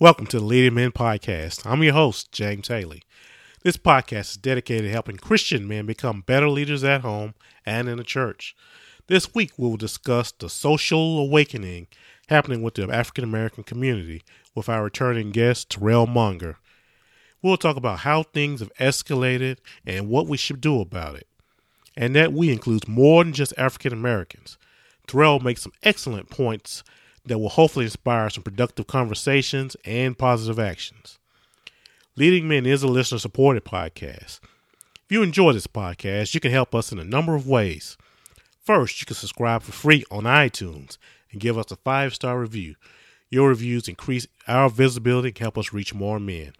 Welcome to the Leading Men Podcast. I'm your host, James Haley. This podcast is dedicated to helping Christian men become better leaders at home and in the church. This week, we will discuss the social awakening happening with the African American community with our returning guest, Terrell Monger. We'll talk about how things have escalated and what we should do about it. And that we include more than just African Americans. Terrell makes some excellent points that will hopefully inspire some productive conversations and positive actions. Leading Men is a listener-supported podcast. If you enjoy this podcast, you can help us in a number of ways. First, you can subscribe for free on iTunes and give us a 5-star review. Your reviews increase our visibility and help us reach more men.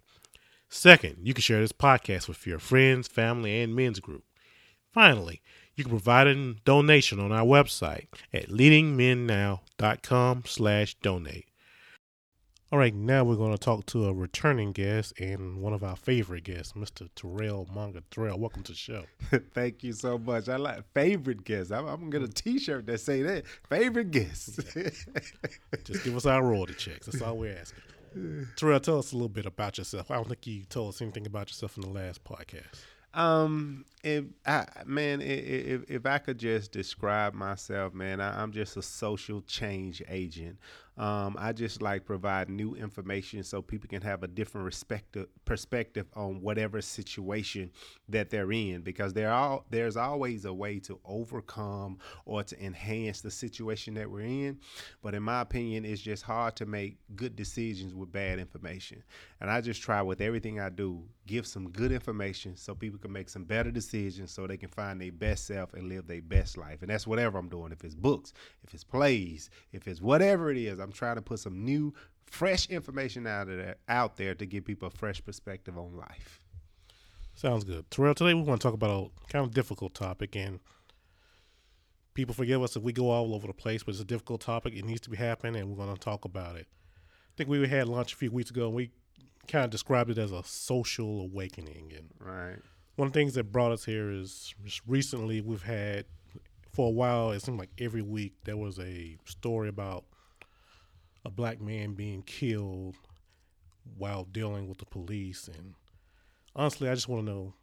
Second, you can share this podcast with your friends, family, and men's group. Finally, you can provide a donation on our website at leadingmennow.com/donate. All right, now we're going to talk to a returning guest and one of our favorite guests, Mr. Terrell Monger. Terrell, welcome to the show. Thank you so much. I like favorite guests. I'm going to get a T-shirt that say that, favorite guests. Just give us our royalty checks. That's all we're asking. Terrell, tell us a little bit about yourself. I don't think you told us anything about yourself in the last podcast. If I could just describe myself, man, I'm just a social change agent. I just like provide new information so people can have a different perspective on whatever situation that they're in, because there's always a way to overcome or to enhance the situation that we're in. But in my opinion, it's just hard to make good decisions with bad information. And I just try with everything I do, give some good information so people can make some better decisions so they can find their best self and live their best life. And that's whatever I'm doing. If it's books, if it's plays, if it's whatever it is, I'm trying to put some new, fresh information out there to give people a fresh perspective on life. Sounds good. Terrell, today we want to talk about a kind of difficult topic, and people forgive us if we go all over the place, but it's a difficult topic. It needs to be happening, and we're going to talk about it. I think we had lunch a few weeks ago, and we kind of described it as a social awakening. And right. One of the things that brought us here is just recently we've had, for a while, it seemed like every week there was a story about a black man being killed while dealing with the police. And honestly, I just want to know,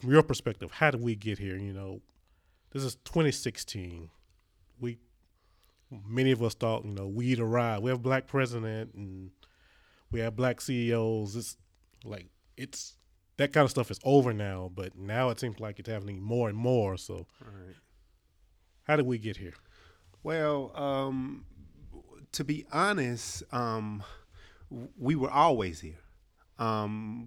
from your perspective, how did we get here? You know, this is 2016. Many of us thought, you know, we'd arrive. We have a black president and we have black CEOs. It's that kind of stuff is over now, but now it seems like it's happening more and more. So right. How did we get here? Well, to be honest, we were always here.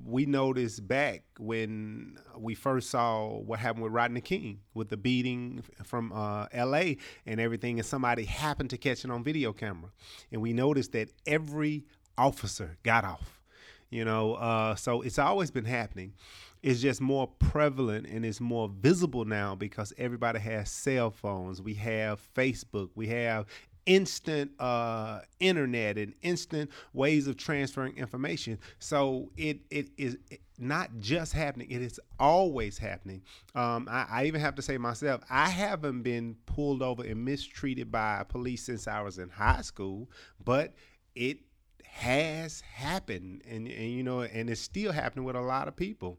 We noticed back when we first saw what happened with Rodney King, with the beating from L.A. and everything, and somebody happened to catch it on video camera. And we noticed that every officer got off, you know, so it's always been happening. It's just more prevalent and it's more visible now because everybody has cell phones. We have Facebook. We have instant internet and instant ways of transferring information. So it is not just happening, it is always happening. I even have to say myself, I haven't been pulled over and mistreated by police since I was in high school, but it has happened and you know, and it's still happening with a lot of people.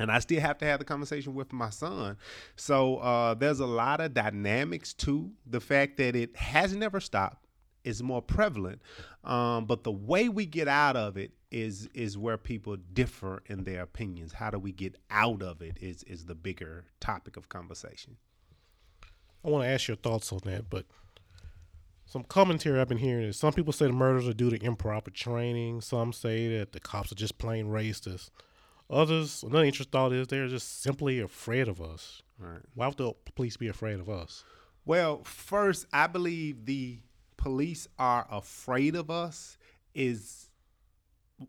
And I still have to have the conversation with my son. So there's a lot of dynamics to the fact that it has never stopped. It's more prevalent. But the way we get out of it is where people differ in their opinions. How do we get out of it is the bigger topic of conversation. I want to ask your thoughts on that, but some commentary I've been hearing is some people say the murders are due to improper training. Some say that the cops are just plain racist. Others, another interesting thought is they're just simply afraid of us. Right. Why would the police be afraid of us? Well, first, I believe the police are afraid of us is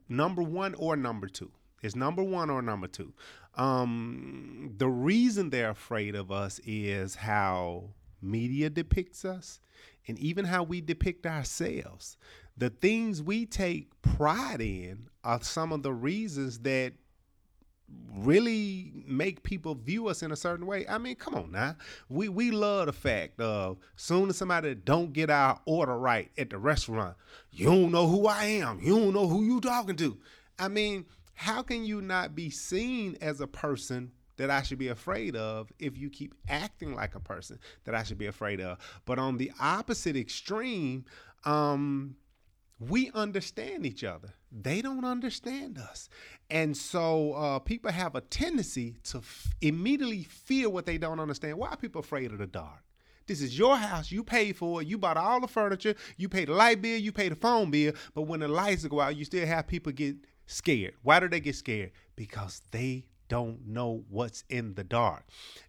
number one or number two. It's number one or number two. The reason they're afraid of us is how media depicts us and even how we depict ourselves. The things we take pride in are some of the reasons that really make people view us in a certain way. I mean, come on now. We love the fact of soon as somebody don't get our order right at the restaurant, you don't know who I am. You don't know who you talking to. I mean, how can you not be seen as a person that I should be afraid of if you keep acting like a person that I should be afraid of? But on the opposite extreme, we understand each other. They don't understand us. And so people have a tendency to immediately fear what they don't understand. Why are people afraid of the dark? This is your house. You paid for it. You bought all the furniture. You paid the light bill. You paid the phone bill. But when the lights go out, you still have people get scared. Why do they get scared? Because they don't know what's in the dark.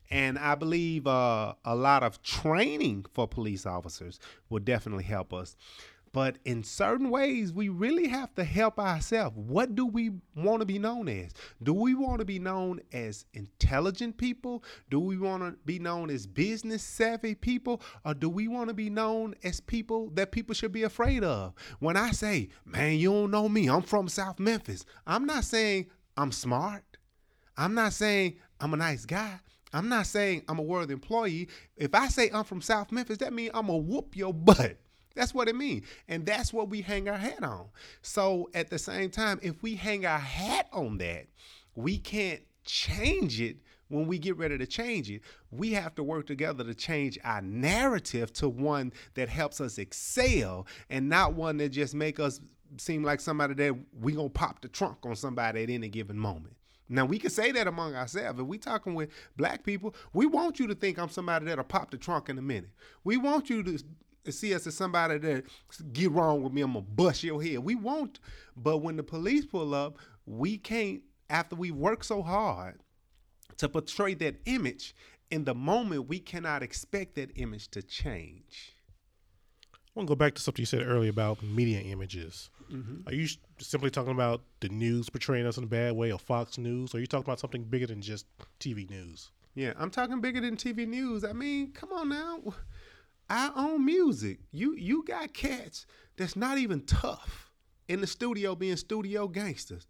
And I believe a lot of training for police officers will definitely help us. But in certain ways, we really have to help ourselves. What do we want to be known as? Do we want to be known as intelligent people? Do we want to be known as business savvy people? Or do we want to be known as people that people should be afraid of? When I say, man, you don't know me, I'm from South Memphis, I'm not saying I'm smart. I'm not saying I'm a nice guy. I'm not saying I'm a worthy employee. If I say I'm from South Memphis, that means I'm going to whoop your butt. That's what it means. And that's what we hang our hat on. So at the same time, if we hang our hat on that, we can't change it when we get ready to change it. We have to work together to change our narrative to one that helps us excel and not one that just make us seem like somebody that we going to pop the trunk on somebody at any given moment. Now, we can say that among ourselves. If we're talking with black people, we want you to think I'm somebody that'll pop the trunk in a minute. We want you to see us as somebody that get wrong with me, I'm going to bust your head. We won't. But when the police pull up, we can't, after we work so hard to portray that image, in the moment, we cannot expect that image to change. I want to go back to something you said earlier about media images. Mm-hmm. Are you simply talking about the news portraying us in a bad way, or Fox News? Or are you talking about something bigger than just TV news? Yeah, I'm talking bigger than TV news. I mean, come on now. Our own music. You got cats that's not even tough in the studio being studio gangsters.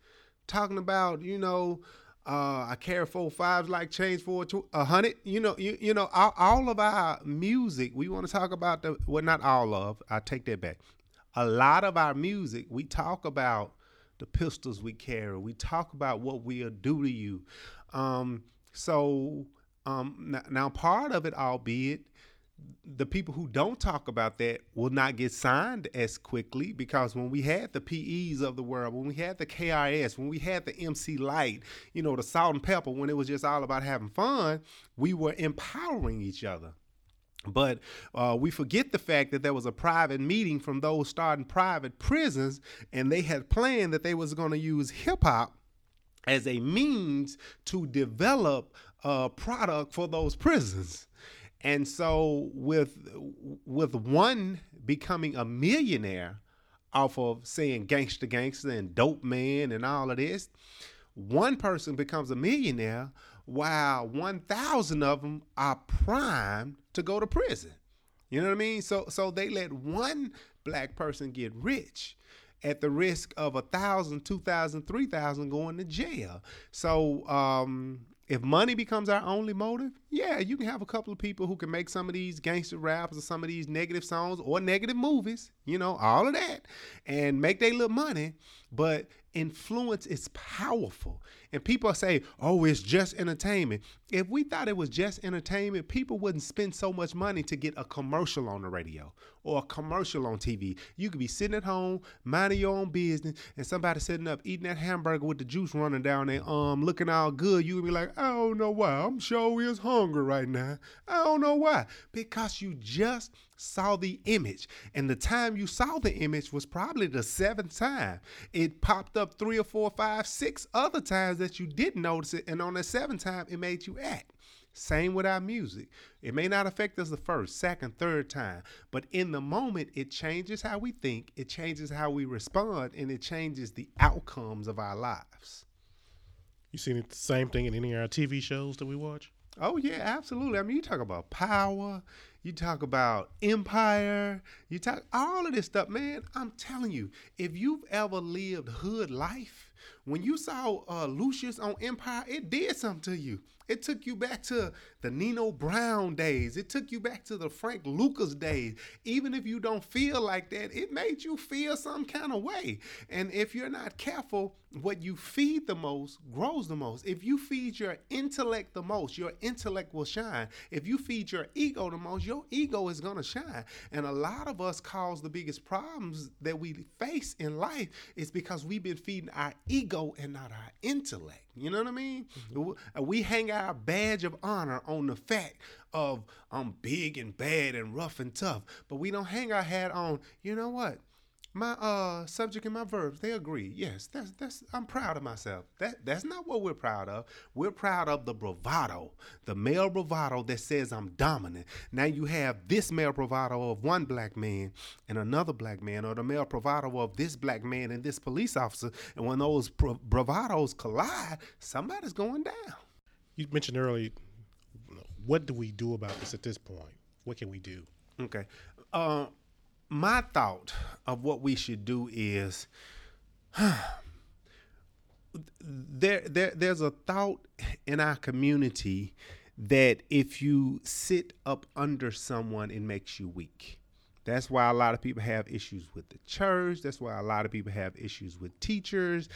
Talking about, you know, I carry 4 5s like change for 100. You know, all of our music, we want to talk about the, well, not all of, I take that back. A lot of our music, we talk about the pistols we carry. We talk about what we'll do to you. Now part of it, albeit, the people who don't talk about that will not get signed as quickly, because when we had the PEs of the world, when we had the KRS, when we had the MC Light, you know, the Salt and Pepper, when it was just all about having fun, we were empowering each other. But we forget the fact that there was a private meeting from those starting private prisons, and they had planned that they was going to use hip hop as a means to develop a product for those prisons. And so with one becoming a millionaire off of saying gangster, gangster and dope man and all of this, one person becomes a millionaire while 1,000 of them are primed to go to prison. You know what I mean? So they let one black person get rich at the risk of 1,000, 2,000, 3,000 going to jail. So, if money becomes our only motive, yeah, you can have a couple of people who can make some of these gangster raps or some of these negative songs or negative movies, you know, all of that, and make their little money. But influence is powerful. And people say, oh, it's just entertainment. If we thought it was just entertainment, people wouldn't spend so much money to get a commercial on the radio or a commercial on TV. You could be sitting at home, minding your own business, and somebody sitting up eating that hamburger with the juice running down their arm, looking all good. You would be like, I don't know why. I'm sure is hungry right now. I don't know why. Because you just saw the image. And the time you saw the image was probably the seventh time. It popped up 3 or 4, 5, 6 other times that you didn't notice it. And on that seventh time, it made you act. Same with our music. It may not affect us the first, second, third time, but in the moment, it changes how we think, it changes how we respond, and it changes the outcomes of our lives. You seen the same thing in any of our TV shows that we watch? Oh, yeah, absolutely. I mean, you talk about power, You talk about empire. You talk all of this stuff, man. I'm telling you, if you've ever lived hood life, when you saw Lucius on Empire, it did something to you. It took you back to the Nino Brown days. It took you back to the Frank Lucas days. Even if you don't feel like that, it made you feel some kind of way. And if you're not careful, what you feed the most grows the most. If you feed your intellect the most, your intellect will shine. If you feed your ego the most, your ego is going to shine. And a lot of us cause the biggest problems that we face in life is because we've been feeding our ego and not our intellect. You know what I mean? Mm-hmm. We hang our badge of honor on the fact of I'm big and bad and rough and tough, but we don't hang our hat on, you know what? My subject and my verbs, they agree. Yes, that's I'm proud of myself. That's not what we're proud of. We're proud of the bravado, the male bravado that says I'm dominant. Now you have this male bravado of one black man and another black man, or the male bravado of this black man and this police officer. And when those bravados collide, somebody's going down. You mentioned earlier, what do we do about this at this point? What can we do? Okay. My thought of what we should do is there's a thought in our community that if you sit up under someone, it makes you weak. That's why a lot of people have issues with the church. That's why a lot of people have issues with teachers.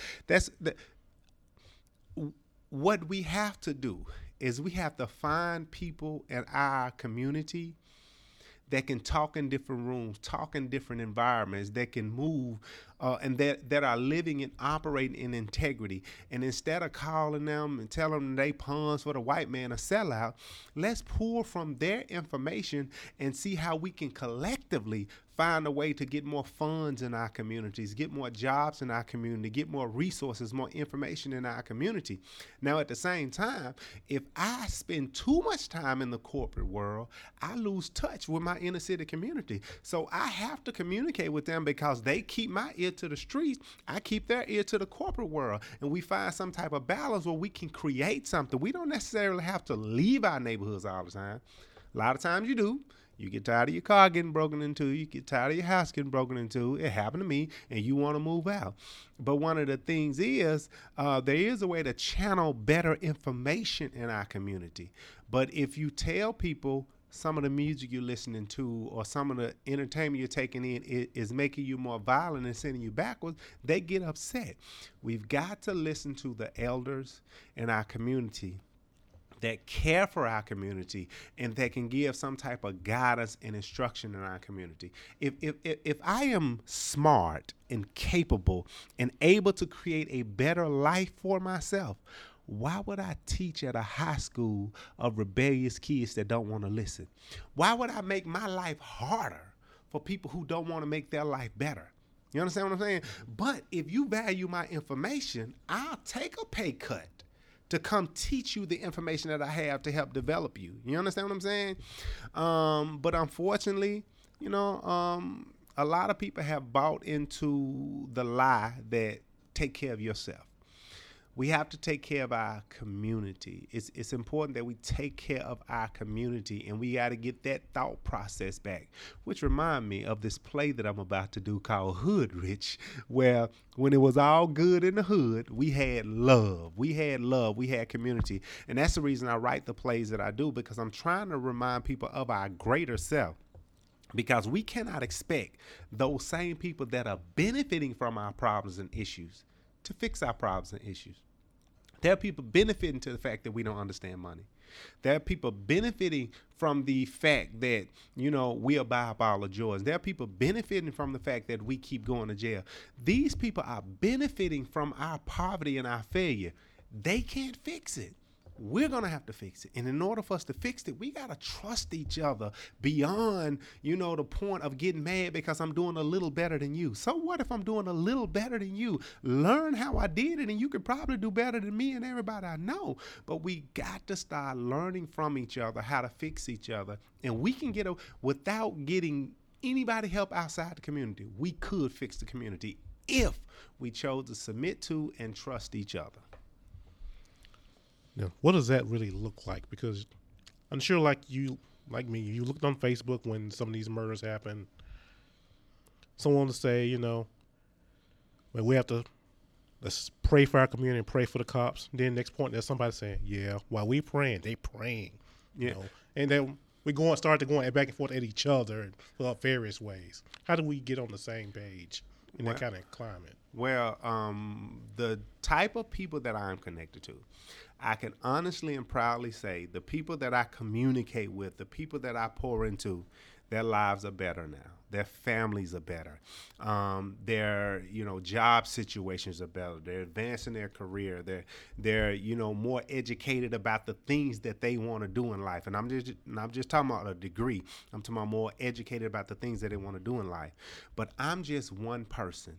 What we have to do is we have to find people in our community that can talk in different rooms, talk in different environments, that can move, and that are living and operating in integrity. And instead of calling them and telling them they pawns for the white man or sellout, let's pull from their information and see how we can collectively find a way to get more funds in our communities, get more jobs in our community, get more resources, more information in our community. Now, at the same time, if I spend too much time in the corporate world, I lose touch with my inner city community. So I have to communicate with them because they keep my ear to the streets. I keep their ear to the corporate world. And we find some type of balance where we can create something. We don't necessarily have to leave our neighborhoods all the time. A lot of times you do. You get tired of your car getting broken into. You get tired of your house getting broken into. It happened to me, and you want to move out. But one of the things is there is a way to channel better information in our community. But if you tell people some of the music you're listening to or some of the entertainment you're taking in is making you more violent and sending you backwards, they get upset. We've got to listen to the elders in our community that care for our community and that can give some type of guidance and instruction in our community. If I am smart and capable and able to create a better life for myself, why would I teach at a high school of rebellious kids that don't want to listen? Why would I make my life harder for people who don't want to make their life better? You understand what I'm saying? But if you value my information, I'll take a pay cut to come teach you the information that I have to help develop you. You understand what I'm saying? But unfortunately, a lot of people have bought into the lie that take care of yourself. We have to take care of our community. It's important that we take care of our community, and we got to get that thought process back, which remind me of this play that I'm about to do called Hood Rich, where when it was all good in the hood, we had love. We had community. And that's the reason I write the plays that I do, because I'm trying to remind people of our greater self. Because we cannot expect those same people that are benefiting from our problems and issues to fix our problems and issues. There are people benefiting to the fact that we don't understand money. There are people benefiting from the fact that, we are buy all of Jordans. There are people benefiting from the fact that we keep going to jail. These people are benefiting from our poverty and our failure. They can't fix it. We're going to have to fix it. And in order for us to fix it, we got to trust each other beyond, the point of getting mad because I'm doing a little better than you. So what if I'm doing a little better than you? Learn how I did it, and you could probably do better than me and everybody I know. But we got to start learning from each other how to fix each other. And we can get without getting anybody help outside the community. We could fix the community if we chose to submit to and trust each other. Now, what does that really look like? Because I'm sure, like you like me, you looked on Facebook when some of these murders happen, someone to say, you know, well, we have to, let's pray for our community and pray for the cops. And then next point, there's somebody saying, yeah, while we praying, they praying. Yeah. You know? And then we start going back and forth at each other in various ways. How do we get on the same page in that kind of climate? Well, the type of people that I'm connected to, I can honestly and proudly say the people that I communicate with, the people that I pour into, their lives are better now. Their families are better. Their, you know, job situations are better. They're advancing their career. They're you know, more educated about the things that they want to do in life. And I'm just talking about a degree. I'm talking about more educated about the things that they want to do in life. But I'm just one person,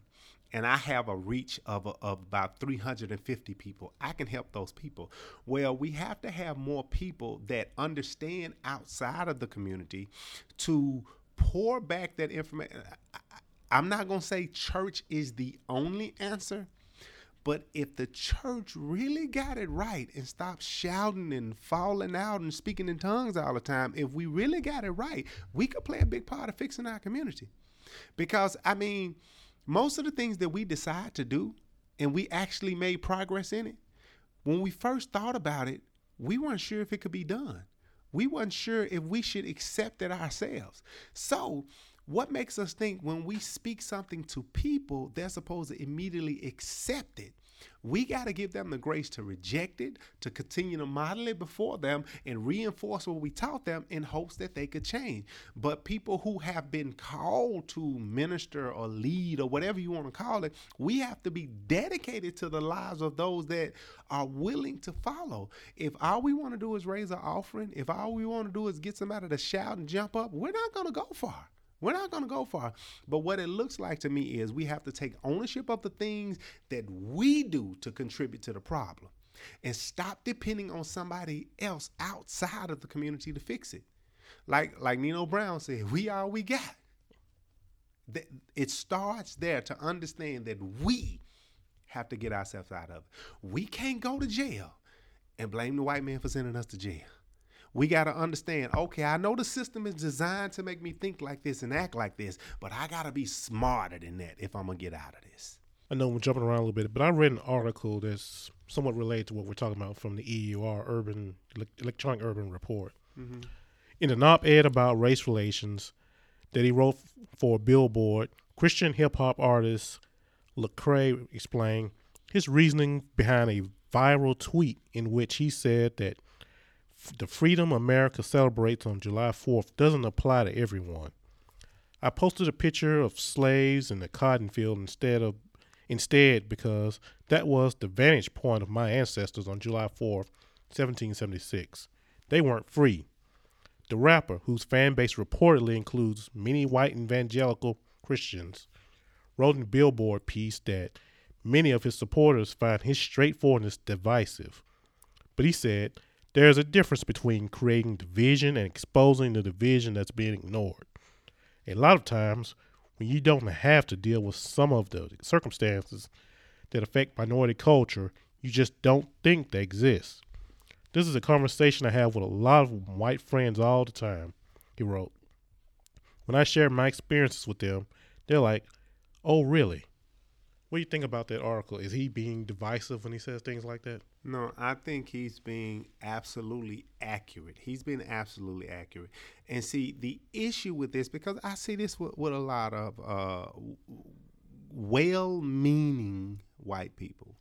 and I have a reach of about 350 people. I can help those people. Well, we have to have more people that understand outside of the community to pour back that information. I'm not going to say church is the only answer, but if the church really got it right and stopped shouting and falling out and speaking in tongues all the time, if we really got it right, we could play a big part of fixing our community. Because, I mean, most of the things that we decide to do and we actually made progress in it, when we first thought about it, we weren't sure if it could be done. We weren't sure if we should accept it ourselves. So what makes us think when we speak something to people, they're supposed to immediately accept it? We got to give them the grace to reject it, to continue to model it before them and reinforce what we taught them in hopes that they could change. But people who have been called to minister or lead or whatever you want to call it, we have to be dedicated to the lives of those that are willing to follow. If all we want to do is raise an offering, if all we want to do is get somebody to shout and jump up, we're not going to go far. We're not going to go far. But what it looks like to me is we have to take ownership of the things that we do to contribute to the problem and stop depending on somebody else outside of the community to fix it. Like Nino Brown said, we all we got. It starts there to understand that we have to get ourselves out of it. We can't go to jail and blame the white man for sending us to jail. We got to understand, okay, I know the system is designed to make me think like this and act like this, but I got to be smarter than that if I'm going to get out of this. I know we're jumping around a little bit, but I read an article that's somewhat related to what we're talking about from the EUR, Electronic Urban Report. Mm-hmm. In an op-ed about race relations that he wrote for Billboard, Christian hip-hop artist Lecrae explained his reasoning behind a viral tweet in which he said that the freedom America celebrates on July 4th doesn't apply to everyone. I posted a picture of slaves in the cotton field instead because that was the vantage point of my ancestors on July 4th, 1776. They weren't free. The rapper, whose fan base reportedly includes many white evangelical Christians, wrote in a Billboard piece that many of his supporters find his straightforwardness divisive. But he said, there's a difference between creating division and exposing the division that's being ignored. A lot of times, when you don't have to deal with some of the circumstances that affect minority culture, you just don't think they exist. This is a conversation I have with a lot of white friends all the time, he wrote. When I share my experiences with them, they're like, oh, really? What do you think about that article? Is he being divisive when he says things like that? No, I think he's being absolutely accurate. He's been absolutely accurate. And see, the issue with this, because I see this with a lot of well-meaning white people.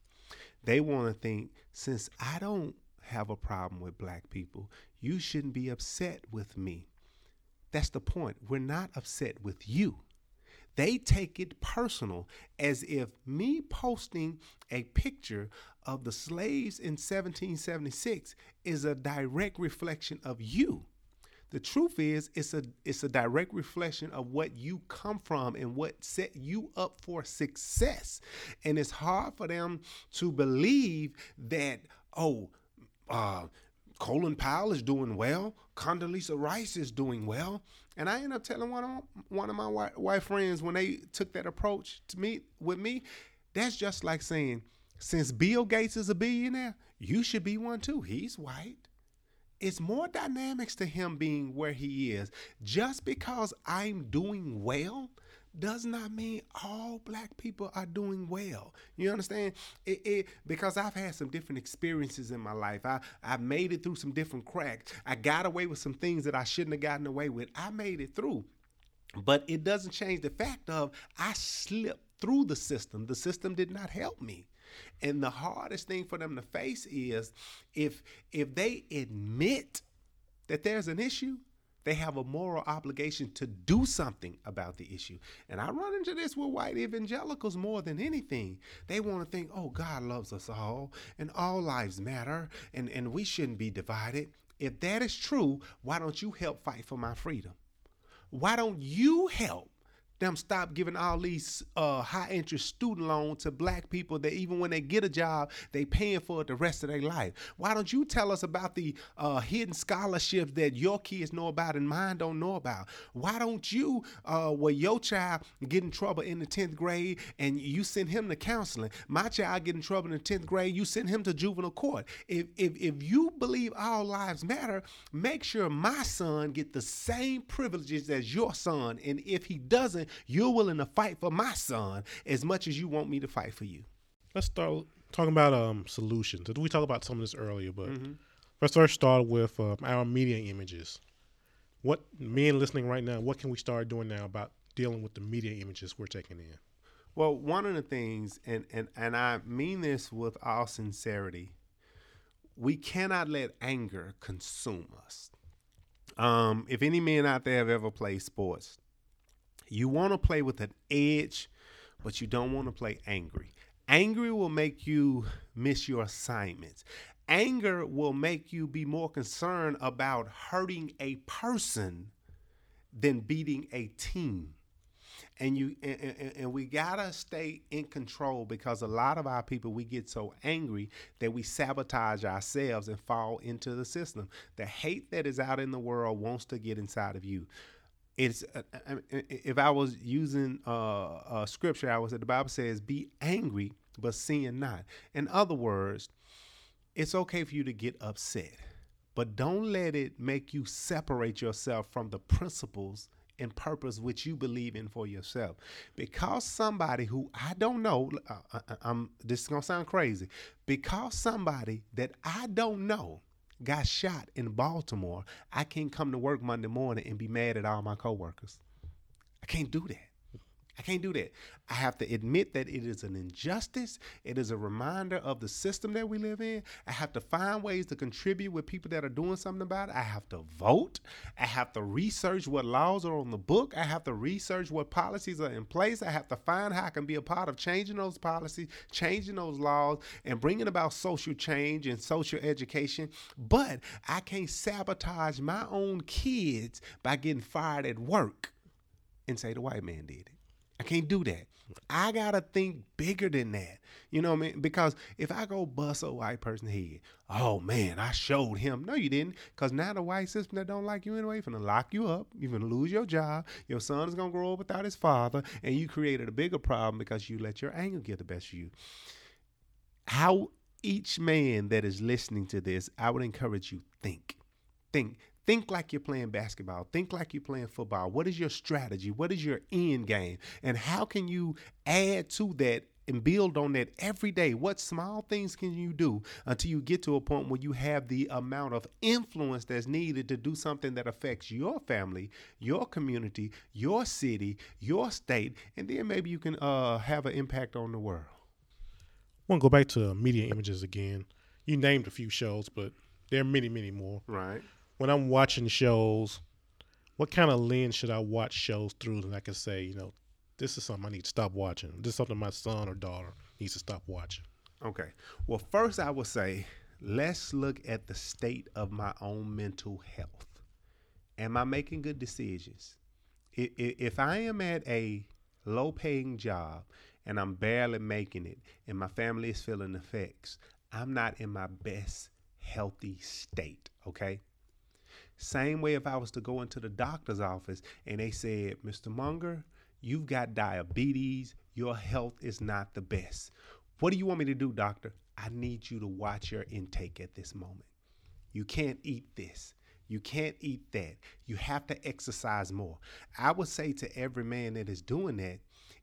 They want to think, since I don't have a problem with black people, you shouldn't be upset with me. That's the point. We're not upset with you. They take it personal, as if me posting a picture of the slaves in 1776 is a direct reflection of you. The truth is, it's a direct reflection of what you come from and what set you up for success. And it's hard for them to believe that, Colin Powell is doing well. Condoleezza Rice is doing well. And I ended up telling one of my white friends when they took that approach with me, that's just like saying, since Bill Gates is a billionaire, you should be one too. He's white. it's more dynamics to him being where he is. Just because I'm doing well does not mean all black people are doing well. You understand? Because I've had some different experiences in my life. I made it through some different cracks. I got away with some things that I shouldn't have gotten away with. I made it through. But it doesn't change the fact of I slipped through the system. The system did not help me. And the hardest thing for them to face is if they admit that there's an issue, they have a moral obligation to do something about the issue. And I run into this with white evangelicals more than anything. They want to think, oh, God loves us all and all lives matter and we shouldn't be divided. If that is true, why don't you help fight for my freedom? Why don't you help them stop giving all these high-interest student loans to black people that even when they get a job, they paying for it the rest of their life? Why don't you tell us about the hidden scholarships that your kids know about and mine don't know about? Why don't you, when your child get in trouble in the 10th grade and you send him to counseling, my child get in trouble in the 10th grade, you send him to juvenile court? If you believe all lives matter, make sure my son get the same privileges as your son, and if he doesn't, you're willing to fight for my son as much as you want me to fight for you. Let's start talking about solutions. We talked about some of this earlier, but let's first start with our media images. What men listening right now, what can we start doing now about dealing with the media images we're taking in? Well, one of the things, and I mean this with all sincerity, we cannot let anger consume us. If any men out there have ever played sports, you want to play with an edge, but you don't want to play angry. Angry will make you miss your assignments. Anger will make you be more concerned about hurting a person than beating a team. And we gotta stay in control, because a lot of our people, we get so angry that we sabotage ourselves and fall into the system. The hate that is out in the world wants to get inside of you. It's if I was using a scripture, I would say the Bible says, be angry, but sin not. In other words, it's okay for you to get upset, but don't let it make you separate yourself from the principles and purpose which you believe in for yourself. Because somebody who I don't know, this is going to sound crazy, because somebody that I don't know got shot in Baltimore, I can't come to work Monday morning and be mad at all my coworkers. I can't do that. I have to admit that it is an injustice. It is a reminder of the system that we live in. I have to find ways to contribute with people that are doing something about it. I have to vote. I have to research what laws are on the book. I have to research what policies are in place. I have to find how I can be a part of changing those policies, changing those laws, and bringing about social change and social education. But I can't sabotage my own kids by getting fired at work and say the white man did it. I can't do that. I got to think bigger than that. You know what I mean? Because if I go bust a white person's head, oh, man, I showed him. No, you didn't. Because now the white system that don't like you anyway is going to lock you up. You're going to lose your job. Your son is going to grow up without his father. And you created a bigger problem because you let your anger get the best of you. How each man that is listening to this, I would encourage you, think. Think like you're playing basketball. Think like you're playing football. What is your strategy? What is your end game? And how can you add to that and build on that every day? What small things can you do until you get to a point where you have the amount of influence that's needed to do something that affects your family, your community, your city, your state, and then maybe you can have an impact on the world. I want to go back to media images again. You named a few shows, but there are many, many more. Right. When I'm watching shows, what kind of lens should I watch shows through that I can say, you know, this is something I need to stop watching. This is something my son or daughter needs to stop watching. Okay. Well, first I would say, let's look at the state of my own mental health. Am I making good decisions? If I am at a low-paying job and I'm barely making it and my family is feeling the effects, I'm not in my best healthy state, okay? Same way if I was to go into the doctor's office and they said, Mr. Monger, you've got diabetes. Your health is not the best. What do you want me to do, doctor? I need you to watch your intake at this moment. You can't eat this. You can't eat that. You have to exercise more. I would say to every man that is doing that,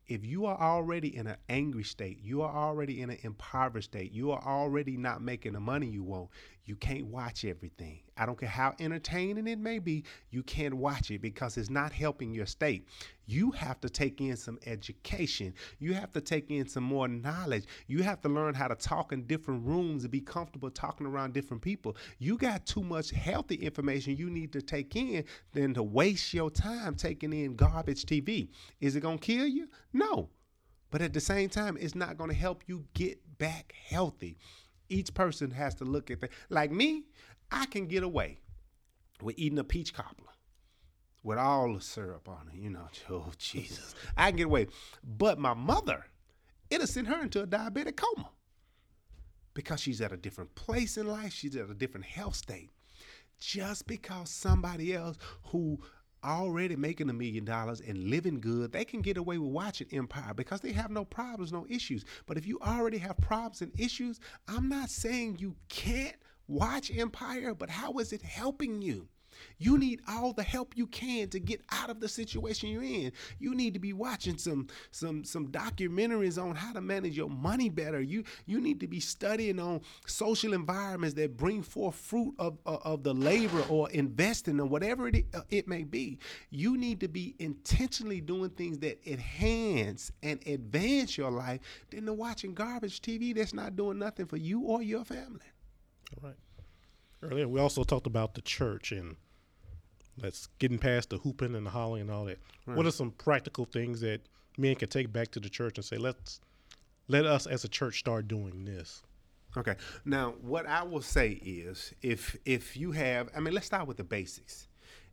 if you are already in an angry state, you are already in an impoverished state, you are already not making the money you want, you can't watch everything. I don't care how entertaining it may be, you can't watch it because it's not helping your state. You have to take in some education. You have to take in some more knowledge. You have to learn how to talk in different rooms and be comfortable talking around different people. You got too much healthy information you need to take in than to waste your time taking in garbage TV. Is it going to kill you? No. But at the same time, it's not going to help you get back healthy. Each person has to look at that. Like me, I can get away with eating a peach cobbler with all the syrup on it, you know. Oh, Jesus. I can get away. But my mother, it'll send her into a diabetic coma because she's at a different place in life. She's at a different health state. Just because somebody else who already making $1 million and living good, they can get away with watching Empire because they have no problems, no issues. But if you already have problems and issues, I'm not saying you can't watch Empire, but how is it helping you? You need all the help you can to get out of the situation you're in. You need to be watching some documentaries on how to manage your money better. You need to be studying on social environments that bring forth fruit of the labor or investing or whatever it may be. You need to be intentionally doing things that enhance and advance your life than to watching garbage TV that's not doing nothing for you or your family. All right. Earlier, we also talked about the church and that's getting past the hooping and the hollering and all that. Right. What are some practical things that men can take back to the church and say, let us as a church start doing this? Okay. Now, what I will say is if you have, I mean, let's start with the basics.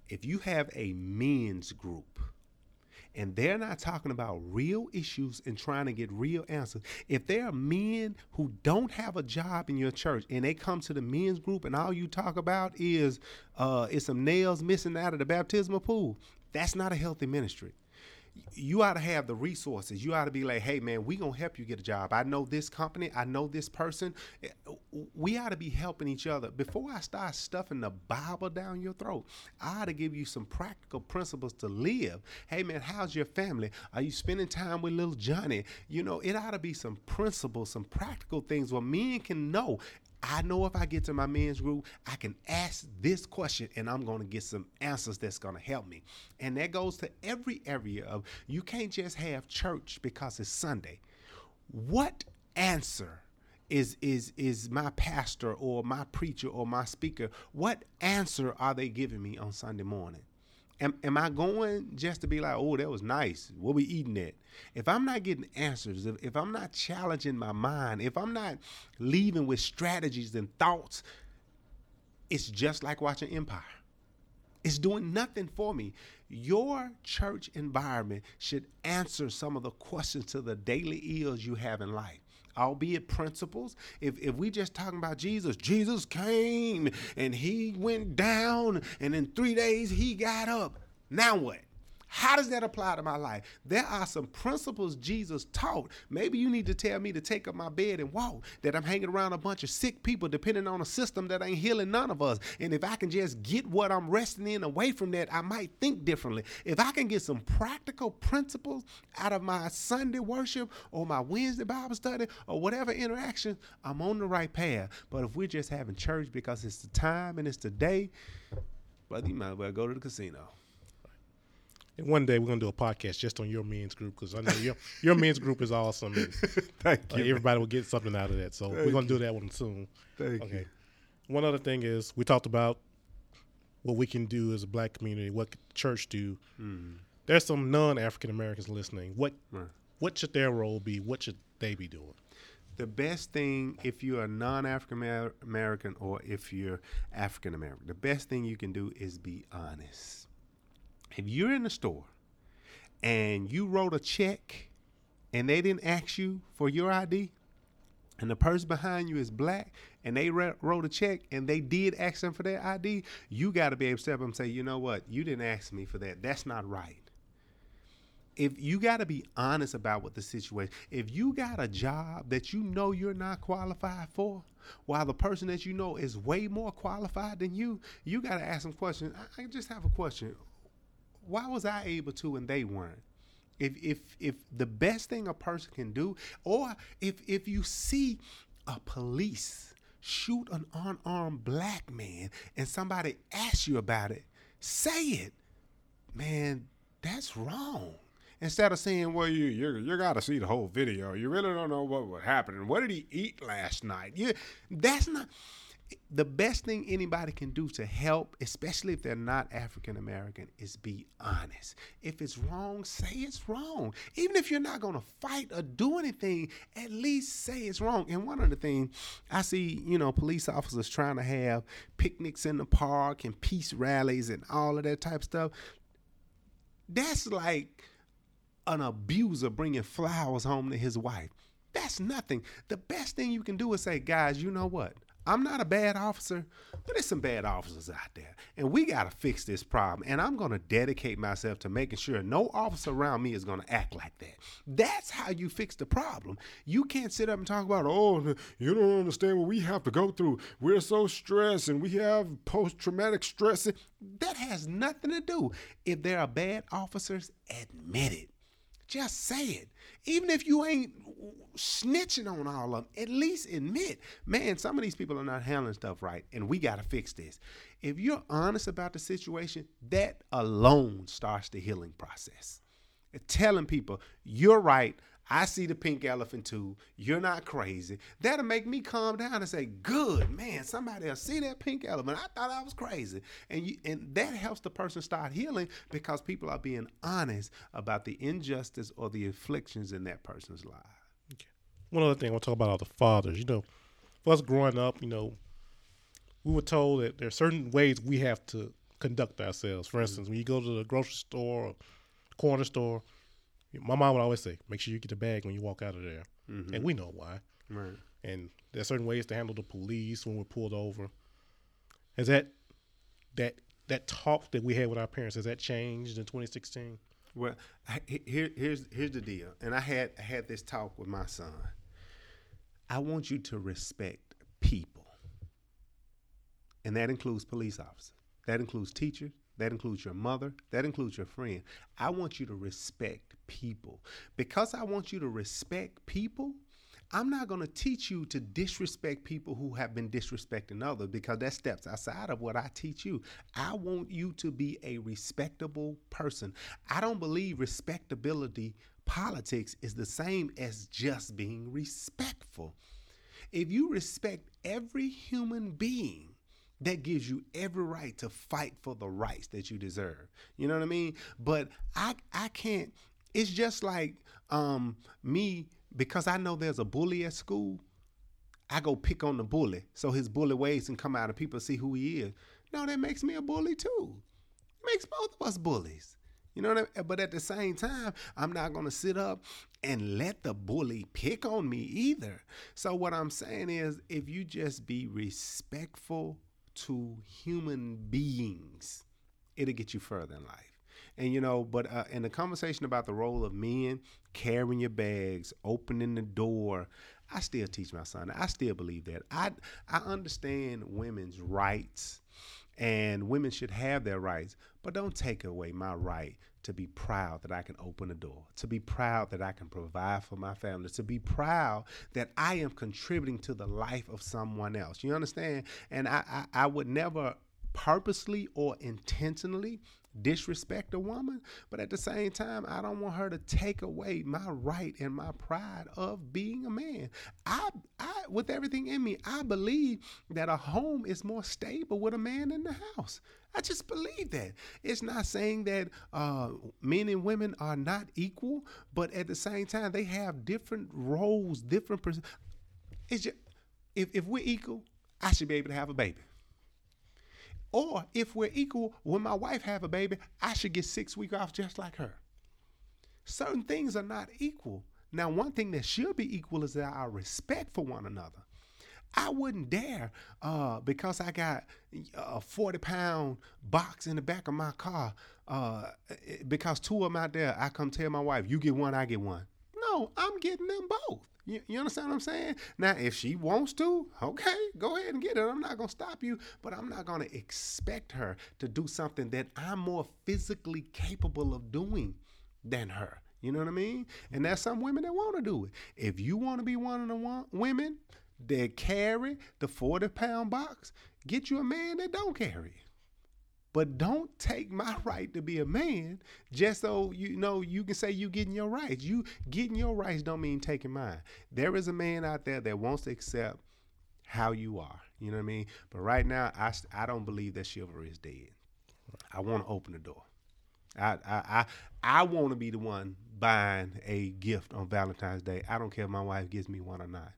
If you have a men's group and they're not talking about real issues and trying to get real answers. If there are men who don't have a job in your church and they come to the men's group and all you talk about is some nails missing out of the baptismal pool, that's not a healthy ministry. You ought to have the resources. You ought to be like, hey, man, we're going to help you get a job. I know this company. I know this person. We ought to be helping each other. Before I start stuffing the Bible down your throat, I ought to give you some practical principles to live. Hey, man, how's your family? Are you spending time with little Johnny? You know, it ought to be some principles, some practical things where men can know. I know if I get to my men's group, I can ask this question and I'm going to get some answers that's going to help me. And that goes to every area of, you can't just have church because it's Sunday. What answer is my pastor or my preacher or my speaker? What answer are they giving me on Sunday morning? Am I going just to be like, oh, that was nice. What we eating at? If I'm not getting answers, if I'm not challenging my mind, if I'm not leaving with strategies and thoughts, it's just like watching Empire. It's doing nothing for me. Your church environment should answer some of the questions to the daily ills you have in life. Albeit principles. If we just talking about Jesus came and he went down and in 3 days he got up. Now what? How does that apply to my life? There are some principles Jesus taught. Maybe you need to tell me to take up my bed and walk, that I'm hanging around a bunch of sick people depending on a system that ain't healing none of us. And if I can just get what I'm resting in away from that, I might think differently. If I can get some practical principles out of my Sunday worship or my Wednesday Bible study or whatever interaction, I'm on the right path. But if we're just having church because it's the time and it's the day, brother, you might as well go to the casino. And one day we're going to do a podcast just on your men's group because I know your men's group is awesome. And, thank you. Everybody will get something out of that. So we're going to do that one soon. Thank you. One other thing is we talked about what we can do as a black community, what could the church do. Mm. There's some non-African Americans listening. What should their role be? What should they be doing? The best thing, if you're a non-African American or if you're African American, the best thing you can do is be honest. If you're in the store and you wrote a check and they didn't ask you for your ID and the person behind you is black and they wrote a check and they did ask them for their ID, you got to be able to step up and say, you know what? You didn't ask me for that. That's not right. If you got to be honest about what the situation, if you got a job that you know you're not qualified for, while the person that you know is way more qualified than you, you got to ask them questions. I just have a question. Why was I able to and they weren't? If the best thing a person can do, or if you see a police shoot an unarmed black man and somebody asks you about it, say it, man, that's wrong. Instead of saying, well, you got to see the whole video. You really don't know what would happen. What did he eat last night? That's not the best thing anybody can do to help, especially if they're not African American, is be honest. If it's wrong, say it's wrong. Even if you're not going to fight or do anything, at least say it's wrong. And one of the things I see, police officers trying to have picnics in the park and peace rallies and all of that type of stuff. That's like an abuser bringing flowers home to his wife. That's nothing. The best thing you can do is say, guys, you know what? I'm not a bad officer, but there's some bad officers out there, and we got to fix this problem. And I'm going to dedicate myself to making sure no officer around me is going to act like that. That's how you fix the problem. You can't sit up and talk about, oh, you don't understand what we have to go through. We're so stressed and we have post-traumatic stress. That has nothing to do. If there are bad officers, admit it. Just say it. Even if you ain't snitching on all of them, at least admit, man, some of these people are not handling stuff right, and we got to fix this. If you're honest about the situation, that alone starts the healing process. Telling people, you're right, I see the pink elephant too, you're not crazy. That'll make me calm down and say, good, man, somebody else see that pink elephant. I thought I was crazy. And that helps the person start healing because people are being honest about the injustice or the afflictions in that person's life. Okay. One other thing I want to talk about are the fathers. For us growing up, we were told that there are certain ways we have to conduct ourselves. For instance, when you go to the grocery store or corner store, my mom would always say, make sure you get the bag when you walk out of there. Mm-hmm. And we know why. Right. And there are certain ways to handle the police when we're pulled over. Has that talk that we had with our parents, has that changed in 2016? Well, here's the deal. And I had this talk with my son. I want you to respect people. And that includes police officers. That includes teachers. That includes your mother. That includes your friend. I want you to respect people. Because I want you to respect people, I'm not going to teach you to disrespect people who have been disrespecting others because that steps outside of what I teach you. I want you to be a respectable person. I don't believe respectability politics is the same as just being respectful. If you respect every human being, that gives you every right to fight for the rights that you deserve. You know what I mean? But I can't, it's just like me, because I know there's a bully at school, I go pick on the bully so his bully ways can come out and people see who he is. No, that makes me a bully too. It makes both of us bullies. You know what I mean? But at the same time, I'm not going to sit up and let the bully pick on me either. So what I'm saying is if you just be respectful to human beings, it'll get you further in life. And but in the conversation about the role of men carrying your bags, opening the door, I still teach my son. I still believe that. I understand women's rights, and women should have their rights, but don't take away my right to be proud that I can open a door, to be proud that I can provide for my family, to be proud that I am contributing to the life of someone else. You understand? And I would never purposely or intentionally disrespect a woman, but at the same time, I don't want her to take away my right and my pride of being a man. I with everything in me, I believe that a home is more stable with a man in the house. I just believe that. It's not saying that men and women are not equal, but at the same time, they have different roles, different person. It's just, if we're equal, I should be able to have a baby. Or if we're equal, when my wife have a baby, I should get 6 weeks off just like her. Certain things are not equal. Now, one thing that should be equal is our respect for one another. I wouldn't dare because I got a 40-pound box in the back of my car because two of them out there, I come tell my wife, you get one, I get one. No, I'm getting them both. You understand what I'm saying? Now, if she wants to, okay, go ahead and get it. I'm not going to stop you, but I'm not going to expect her to do something that I'm more physically capable of doing than her. You know what I mean? And there's some women that want to do it. If you want to be one of the women that carry the 40-pound box, get you a man that don't carry it. But don't take my right to be a man just so you know you can say you getting your rights. You getting your rights don't mean taking mine. There is a man out there that wants to accept how you are. You know what I mean? But right now, I don't believe that chivalry is dead. I want to open the door. I want to be the one buying a gift on Valentine's Day. I don't care if my wife gives me one or not.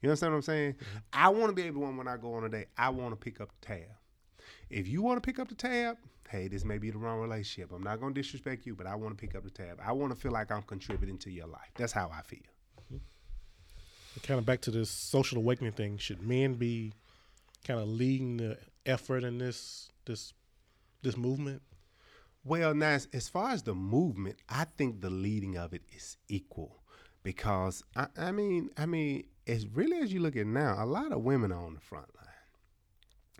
You understand what I'm saying? Mm-hmm. I want to be able to, when I go on a date, I want to pick up the tab. If you want to pick up the tab, hey, this may be the wrong relationship. I'm not going to disrespect you, but I want to pick up the tab. I want to feel like I'm contributing to your life. That's how I feel. Mm-hmm. Kind of back to this social awakening thing. Should men be kind of leading the effort in this movement? Well, now, as far as the movement, I think the leading of it is equal because, I mean, as really as you look at now, a lot of women are on the front line.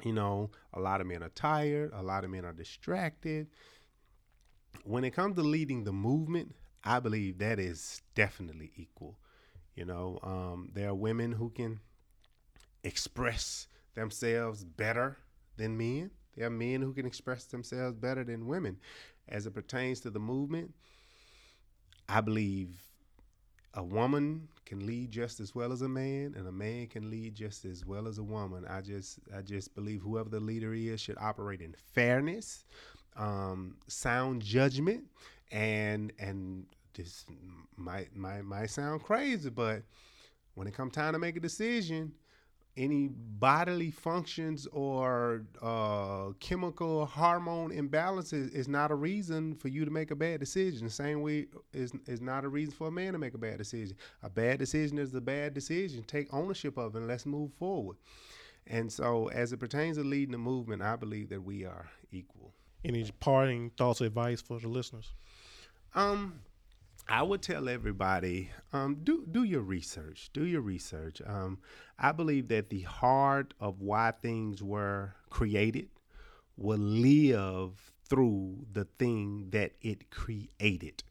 You know, a lot of men are tired. A lot of men are distracted. When it comes to leading the movement, I believe that is definitely equal. You know, there are women who can express themselves better than men. There are men who can express themselves better than women. As it pertains to the movement, I believe a woman can lead just as well as a man, and a man can lead just as well as a woman. I just believe whoever the leader is should operate in fairness, sound judgment, and this might sound crazy, but when it comes time to make a decision, any bodily functions or chemical hormone imbalances is not a reason for you to make a bad decision. The same way is not a reason for a man to make a bad decision. A bad decision is a bad decision. Take ownership of it and let's move forward. And so as it pertains to leading the movement, I believe that we are equal. Any parting thoughts or advice for the listeners? I would tell everybody, do your research. Do your research. I believe that the heart of why things were created will live through the thing that it created.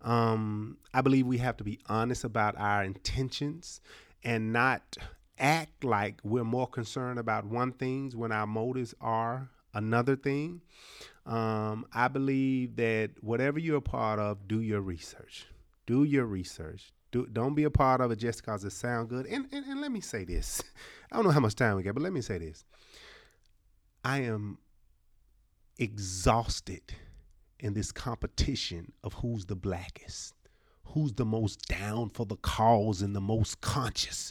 I believe we have to be honest about our intentions and not act like we're more concerned about one thing when our motives are another thing. I believe that whatever you're a part of, do your research. Do your research. Don't be a part of it just because it sounds good. And let me say this. I don't know how much time we got, but let me say this. I am exhausted in this competition of who's the blackest, who's the most down for the cause and the most conscious.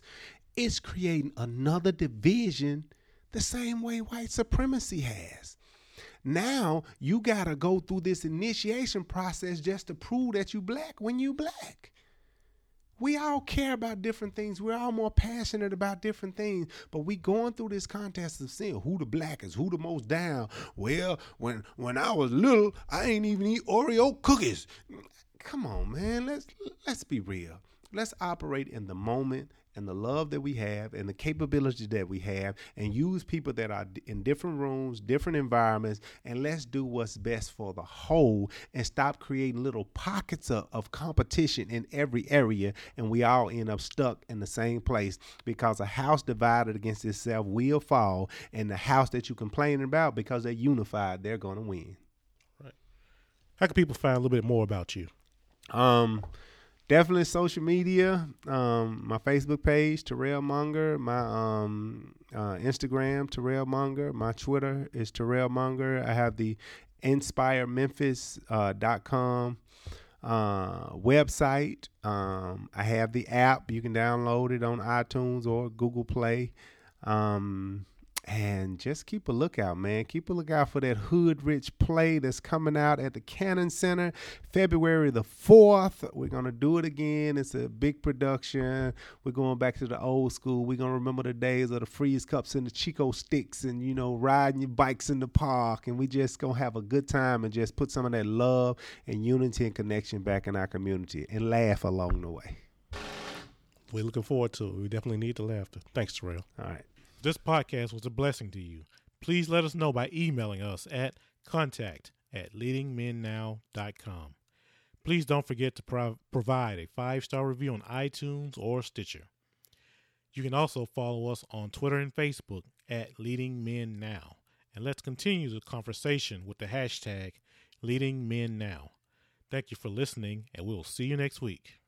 It's creating another division the same way white supremacy has. Now you got to go through this initiation process just to prove that you black when you black. We all care about different things. We're all more passionate about different things, but we going through this contest of seeing who the black is, who the most down. Well, when I was little, I ain't even eat Oreo cookies. Come on, man. Let's be real. Let's operate in the moment and the love that we have and the capability that we have and use people that are in different rooms, different environments, and let's do what's best for the whole and stop creating little pockets of competition in every area, and we all end up stuck in the same place because a house divided against itself will fall, and the house that you're complaining about, because they're unified, they're going to win. Right. How can people find a little bit more about you? Definitely social media, my Facebook page, Terrell Monger, my Instagram, Terrell Monger, my Twitter is Terrell Monger. I have the InspireMemphis.com website. I have the app. You can download it on iTunes or Google Play. And just keep a lookout, man. Keep a lookout for that Hood Rich play that's coming out at the Cannon Center February the 4th. We're going to do it again. It's a big production. We're going back to the old school. We're going to remember the days of the freeze cups and the Chico sticks and, you know, riding your bikes in the park. And we just going to have a good time and just put some of that love and unity and connection back in our community and laugh along the way. We're looking forward to it. We definitely need the laughter. Thanks, Terrell. All right. This podcast was a blessing to you. Please let us know by emailing us at contact@leadingmennow.com. Please don't forget to provide a 5-star review on iTunes or Stitcher. You can also follow us on Twitter and Facebook at Leading Men Now. And let's continue the conversation with the hashtag Leading Men Now. Thank you for listening, and we will see you next week.